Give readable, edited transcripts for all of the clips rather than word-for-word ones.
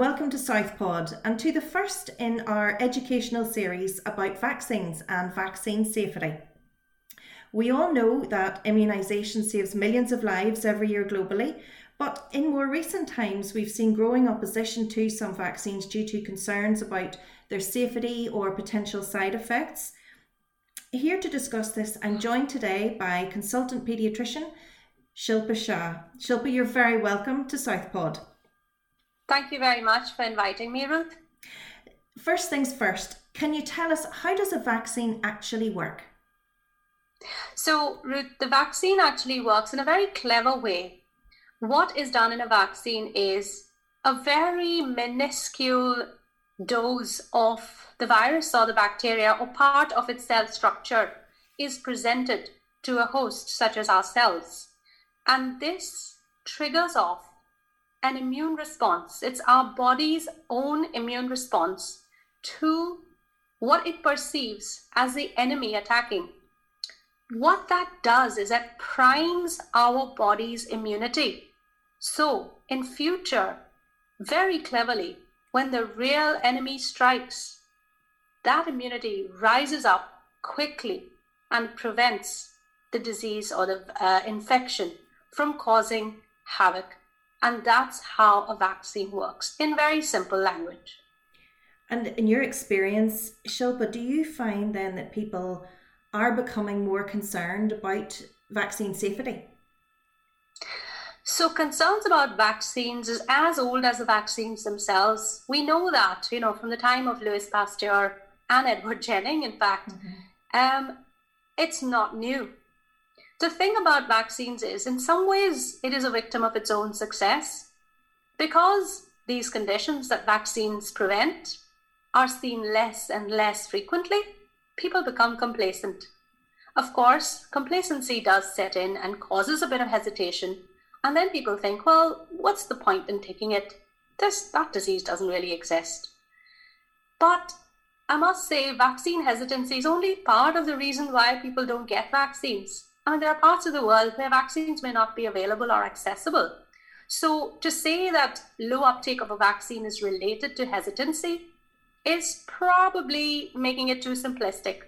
welcome to SouthPod and to the first in our educational series about vaccines and vaccine safety. We all know that immunisation saves millions of lives every year globally, but in more recent times we've seen growing opposition to some vaccines due to concerns about their safety or potential side effects. Here to discuss this, I'm joined today by consultant paediatrician Shilpa Shah. Shilpa, you're very welcome to SouthPod. Thank you very much for inviting me, Ruth. First things first, can you tell us, how does a vaccine actually work? So, Ruth, the vaccine actually works in a very clever way. What is done in a vaccine is a very minuscule dose of the virus or the bacteria or part of its cell structure is presented to a host, such as ourselves, and this triggers off an immune response. It's our body's own immune response to what it perceives as the enemy attacking. What that does is it primes our body's immunity. So in future, very cleverly, when the real enemy strikes, that immunity rises up quickly and prevents the disease or the infection from causing havoc. And that's how a vaccine works, in very simple language. And in your experience, Shilpa, do you find then that people are becoming more concerned about vaccine safety? So concerns about vaccines is as old as the vaccines themselves. We know that, you know, from the time of Louis Pasteur and Edward Jenner, in fact. Mm-hmm. It's not new. The thing about vaccines is, in some ways, it is a victim of its own success, because these conditions that vaccines prevent are seen less and less frequently. People become complacent. Of course, complacency does set in and causes a bit of hesitation. And then people think, well, what's the point in taking it? That disease doesn't really exist. But I must say, vaccine hesitancy is only part of the reason why people don't get vaccines. I mean, there are parts of the world where vaccines may not be available or accessible. So to say that low uptake of a vaccine is related to hesitancy is probably making it too simplistic.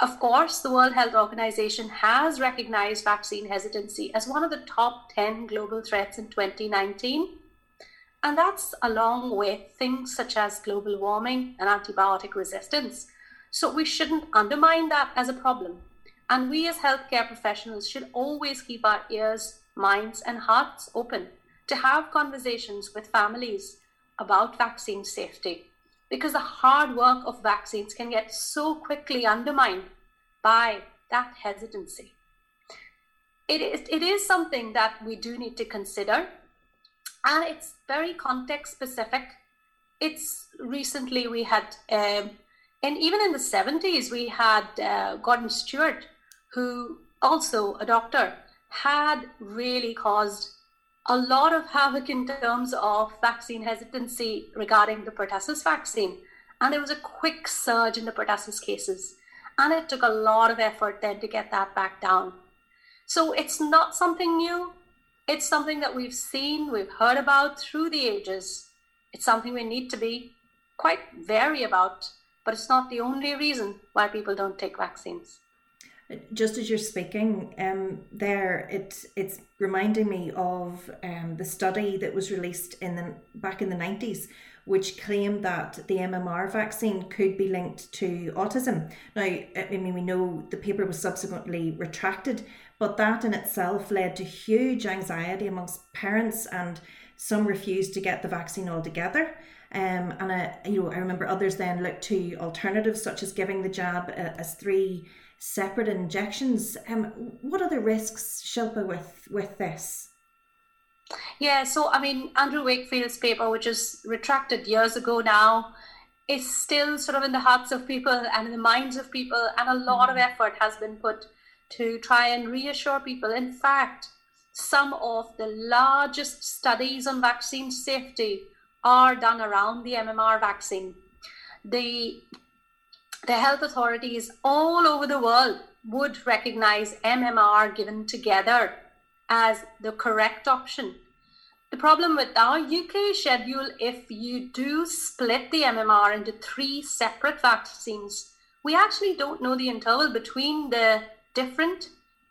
Of course, the World Health Organization has recognized vaccine hesitancy as one of the top 10 global threats in 2019. And that's along with things such as global warming and antibiotic resistance. So we shouldn't undermine that as a problem. And we as healthcare professionals should always keep our ears, minds and hearts open to have conversations with families about vaccine safety, because the hard work of vaccines can get so quickly undermined by that hesitancy. It is something that we do need to consider, and it's very context specific. It's recently we had, and even in the 70s, we had Gordon Stewart, who, also a doctor, had really caused a lot of havoc in terms of vaccine hesitancy regarding the pertussis vaccine. And there was a quick surge in the pertussis cases. And it took a lot of effort then to get that back down. So it's not something new. It's something that we've seen, we've heard about through the ages. It's something we need to be quite wary about. But it's not the only reason why people don't take vaccines. Just as you're speaking there, it's reminding me of the study that was released back in the 90s, which claimed that the MMR vaccine could be linked to autism. Now, I mean, we know the paper was subsequently retracted, but that in itself led to huge anxiety amongst parents, and some refused to get the vaccine altogether. And I remember others then looked to alternatives such as giving the jab as three separate injections. What are the risks, Shilpa, with this? Yeah, so I mean, Andrew Wakefield's paper, which is retracted years ago now, is still sort of in the hearts of people and in the minds of people, and a lot of effort has been put to try and reassure people. In fact, some of the largest studies on vaccine safety are done around the MMR vaccine. The health authorities all over the world would recognize MMR given together as the correct option. The problem with our UK schedule, if you do split the MMR into three separate vaccines, we actually don't know the interval between the different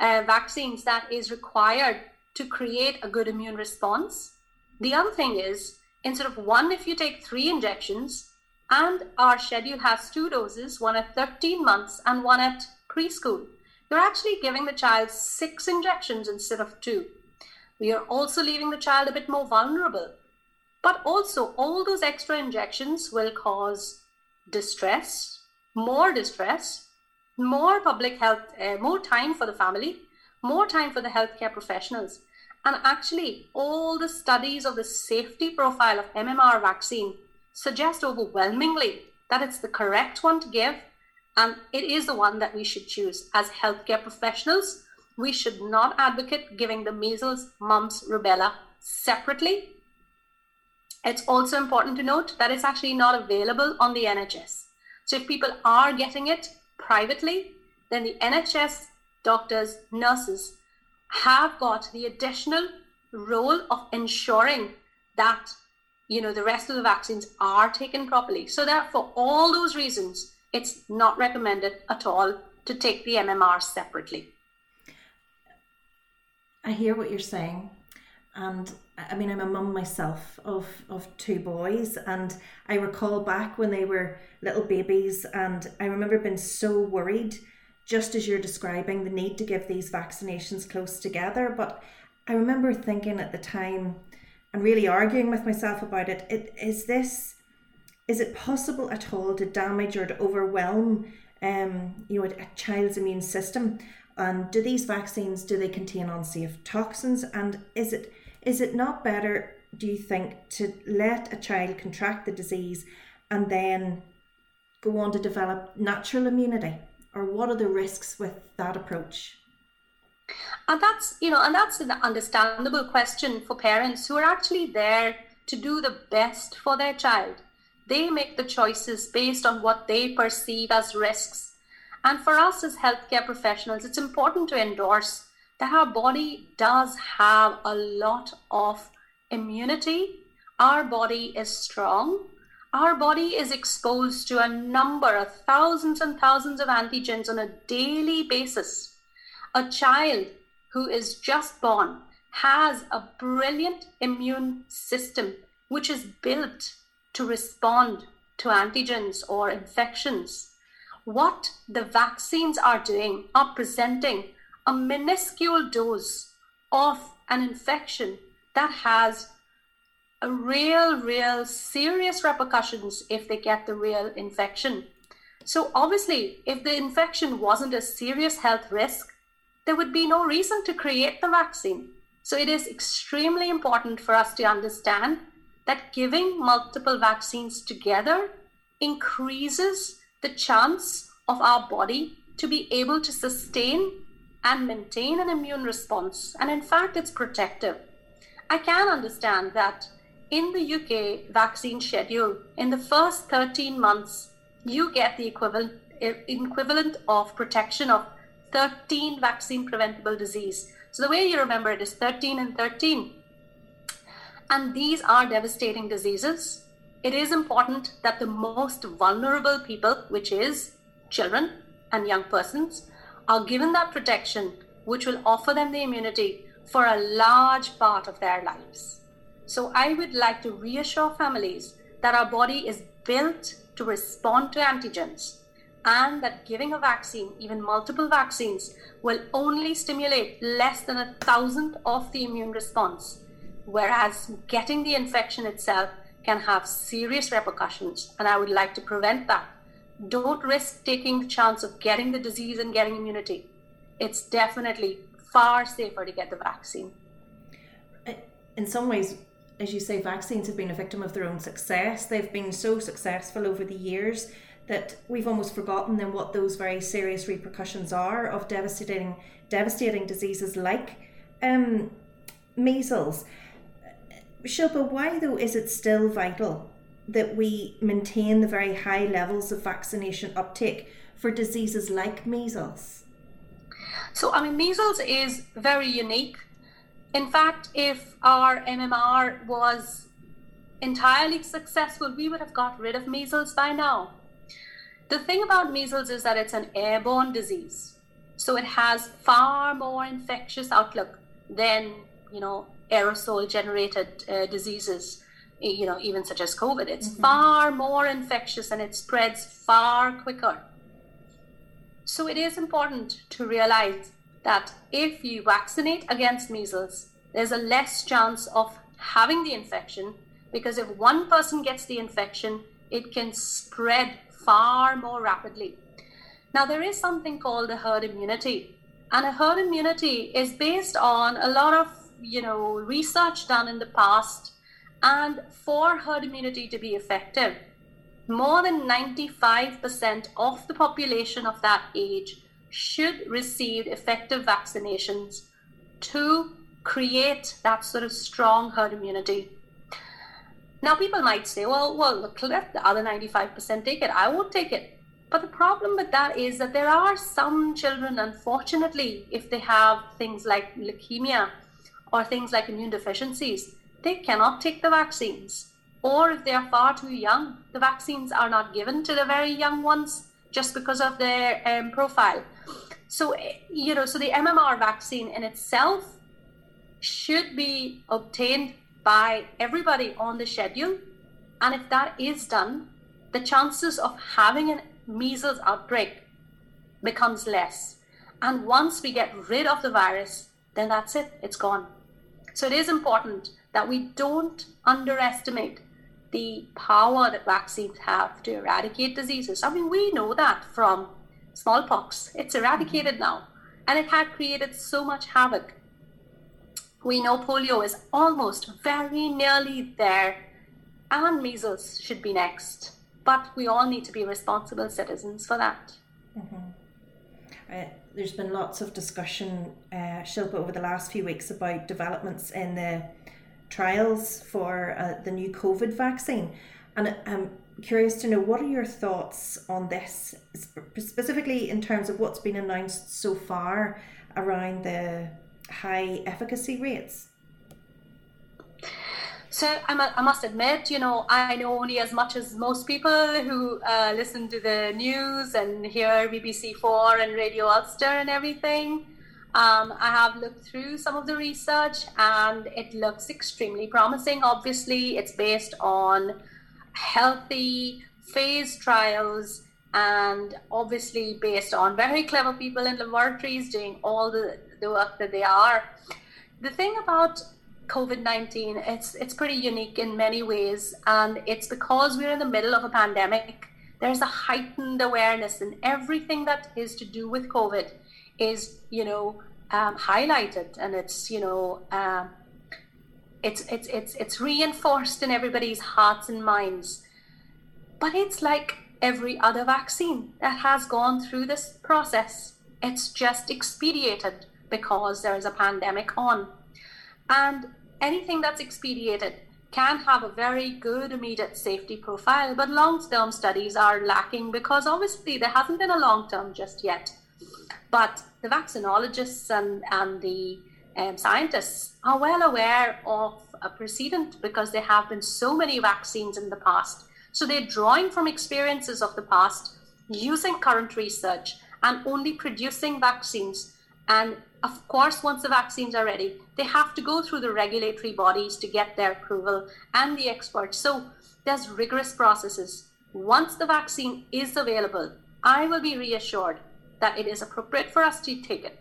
vaccines that is required to create a good immune response. The other thing is, instead of one, if you take three injections, and our schedule has two doses, one at 13 months and one at preschool, you're actually giving the child six injections instead of two. We are also leaving the child a bit more vulnerable. But also, all those extra injections will cause distress, more public health, more time for the family, more time for the healthcare professionals. And actually, all the studies of the safety profile of MMR vaccine suggest overwhelmingly that it's the correct one to give, and it is the one that we should choose. As healthcare professionals, we should not advocate giving the measles, mumps, rubella separately. It's also important to note that it's actually not available on the NHS. So if people are getting it privately, then the NHS doctors, nurses have got the additional role of ensuring that, you know, the rest of the vaccines are taken properly. So that for all those reasons, it's not recommended at all to take the MMR separately. I hear what you're saying. And I mean, I'm a mum myself of two boys, and I recall back when they were little babies, and I remember being so worried, just as you're describing, the need to give these vaccinations close together. But I remember thinking at the time and really arguing with myself about it, is it possible at all to damage or to overwhelm a child's immune system? And do these vaccines, do they contain unsafe toxins? And is it not better, do you think, to let a child contract the disease and then go on to develop natural immunity? Or what are the risks with that approach? And that's an understandable question for parents who are actually there to do the best for their child. They make the choices based on what they perceive as risks. And for us as healthcare professionals, it's important to endorse that our body does have a lot of immunity. Our body is strong. Our body is exposed to a number of thousands and thousands of antigens on a daily basis. A child who is just born has a brilliant immune system, which is built to respond to antigens or infections. What the vaccines are doing are presenting a minuscule dose of an infection that has real serious repercussions if they get the real infection. So obviously, if the infection wasn't a serious health risk, there would be no reason to create the vaccine. So it is extremely important for us to understand that giving multiple vaccines together increases the chance of our body to be able to sustain and maintain an immune response. And in fact, it's protective. I can understand that in the UK vaccine schedule, in the first 13 months, you get the equivalent of protection of 13 vaccine-preventable disease. So the way you remember it is 13 and 13. And these are devastating diseases. It is important that the most vulnerable people, which is children and young persons, are given that protection, which will offer them the immunity for a large part of their lives. So I would like to reassure families that our body is built to respond to antigens, and that giving a vaccine, even multiple vaccines, will only stimulate less than 1,000 of the immune response, whereas getting the infection itself can have serious repercussions, and I would like to prevent that. Don't risk taking the chance of getting the disease and getting immunity. It's definitely far safer to get the vaccine. In some ways, as you say, vaccines have been a victim of their own success. They've been so successful over the years that we've almost forgotten then what those very serious repercussions are of devastating diseases like measles. Shilpa, why though is it still vital that we maintain the very high levels of vaccination uptake for diseases like measles? So, measles is very unique. In fact, if our MMR was entirely successful, we would have got rid of measles by now. The thing about measles is that it's an airborne disease. So it has far more infectious outlook than, aerosol-generated diseases, even such as COVID. It's far more infectious and it spreads far quicker. So it is important to realize that if you vaccinate against measles, there's a less chance of having the infection, because if one person gets the infection, it can spread far more rapidly. Now, there is something called a herd immunity, and a herd immunity is based on a lot of, research done in the past. And for herd immunity to be effective, more than 95% of the population of that age should receive effective vaccinations to create that sort of strong herd immunity. Now, people might say, well, let the other 95% take it. I won't take it. But the problem with that is that there are some children, unfortunately, if they have things like leukemia or things like immune deficiencies, they cannot take the vaccines. Or if they are far too young, the vaccines are not given to the very young ones just because of their profile. So, so the MMR vaccine in itself should be obtained by everybody on the schedule. And if that is done, the chances of having a measles outbreak becomes less. And once we get rid of the virus, then that's it, it's gone. So it is important that we don't underestimate the power that vaccines have to eradicate diseases. I mean, we know that from smallpox. It's eradicated now, and it had created so much havoc. We know polio is almost very nearly there, and measles should be next. But we all need to be responsible citizens for that. There's been lots of discussion, Shilpa, over the last few weeks about developments in the trials for the new COVID vaccine. And I'm curious to know, what are your thoughts on this, specifically in terms of what's been announced so far around the high efficacy rates? So I must admit, I know only as much as most people who listen to the news and hear BBC4 and Radio Ulster and everything. I have looked through some of the research and it looks extremely promising. Obviously, it's based on healthy phase trials and obviously based on very clever people in laboratories doing all the work that they are. The thing about COVID-19, it's pretty unique in many ways, and it's because we're in the middle of a pandemic. There's a heightened awareness, and everything that is to do with COVID is, highlighted, and it's, it's reinforced in everybody's hearts and minds. But it's like every other vaccine that has gone through this process. It's just expedited because there is a pandemic on. And anything that's expedited can have a very good immediate safety profile, but long-term studies are lacking because obviously there hasn't been a long-term just yet. But the vaccinologists and the scientists are well aware of a precedent because there have been so many vaccines in the past. So they're drawing from experiences of the past, using current research, and only producing vaccines. And of course, once the vaccines are ready, they have to go through the regulatory bodies to get their approval and the experts. So there's rigorous processes. Once the vaccine is available, I will be reassured that it is appropriate for us to take it.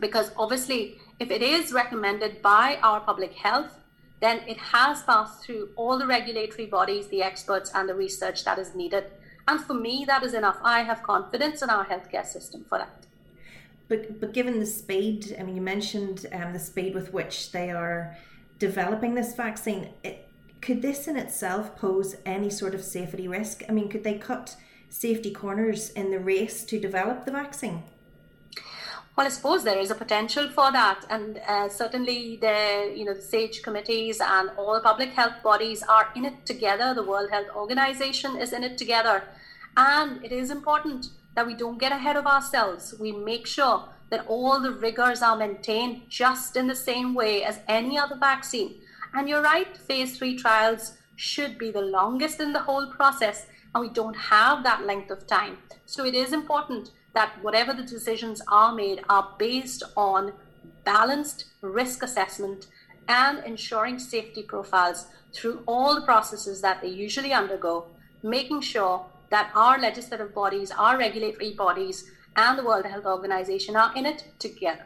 Because obviously, if it is recommended by our public health, then it has passed through all the regulatory bodies, the experts, and the research that is needed. And for me, that is enough. I have confidence in our healthcare system for that. But given the speed, I mean, you mentioned the speed with which they are developing this vaccine, could this in itself pose any sort of safety risk? I mean, could they cut safety corners in the race to develop the vaccine? Well, I suppose there is a potential for that. And certainly the SAGE committees and all the public health bodies are in it together. The World Health Organization is in it together. And it is important that we don't get ahead of ourselves. We make sure that all the rigors are maintained just in the same way as any other vaccine. And you're right, phase 3 trials should be the longest in the whole process, and we don't have that length of time. So it is important that whatever the decisions are made are based on balanced risk assessment and ensuring safety profiles through all the processes that they usually undergo, making sure that our legislative bodies, our regulatory bodies, and the World Health Organization are in it together.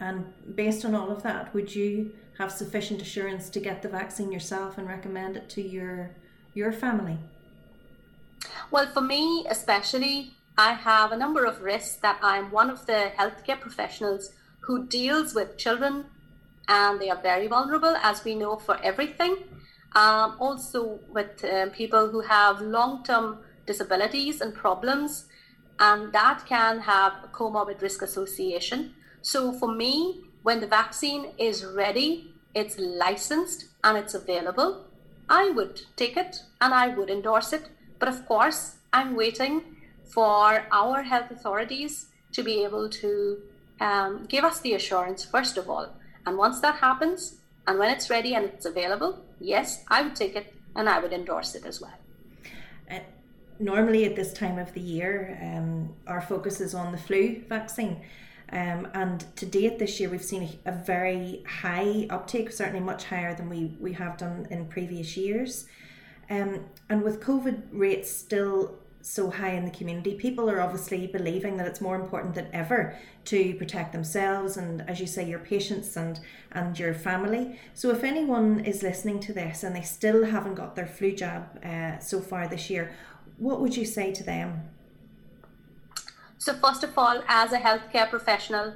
And based on all of that, would you have sufficient assurance to get the vaccine yourself and recommend it to your family? Well, for me especially, I have a number of risks that I'm one of the healthcare professionals who deals with children, and they are very vulnerable, as we know, for everything. Also with people who have long-term disabilities and problems, and that can have a comorbid risk association. So for me, when the vaccine is ready, it's licensed and it's available, I would take it and I would endorse it. But of course, I'm waiting for our health authorities to be able to give us the assurance, first of all. And once that happens, and when it's ready and it's available, yes, I would take it and I would endorse it as well. Normally at this time of the year, our focus is on the flu vaccine. And to date this year, we've seen a very high uptake, certainly much higher than we have done in previous years. And with COVID rates still so high in the community, people are obviously believing that it's more important than ever to protect themselves and, as you say, your patients and your family. So if anyone is listening to this and they still haven't got their flu jab so far this year, what would you say to them? So first of all, as a healthcare professional,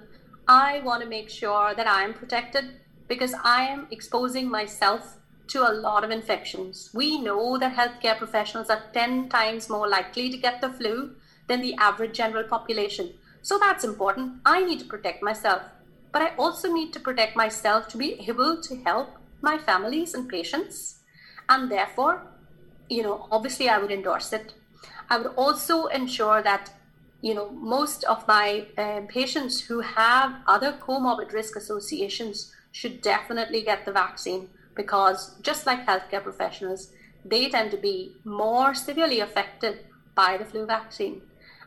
I want to make sure that I am protected, because I am exposing myself to a lot of infections. We know that healthcare professionals are 10 times more likely to get the flu than the average general population. So that's important. I need to protect myself, but I also need to protect myself to be able to help my families and patients. And therefore, obviously I would endorse it. I would also ensure that, most of my patients who have other comorbid risk associations should definitely get the vaccine, because just like healthcare professionals, they tend to be more severely affected by the flu vaccine.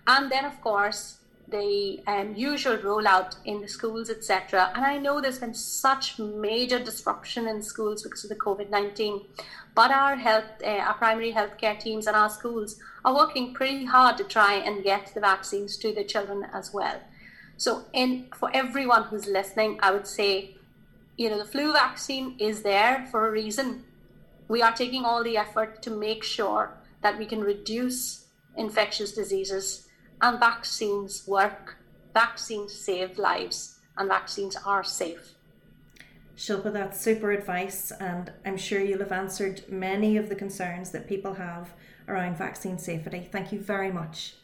And then, of course, the usual rollout in the schools, etc. And I know there's been such major disruption in schools because of the COVID-19, but our primary healthcare teams and our schools are working pretty hard to try and get the vaccines to the children as well. So for everyone who's listening, I would say, the flu vaccine is there for a reason. We are taking all the effort to make sure that we can reduce infectious diseases, and vaccines work. Vaccines save lives, and vaccines are safe. Shilpa, that's super advice, and I'm sure you'll have answered many of the concerns that people have around vaccine safety. Thank you very much.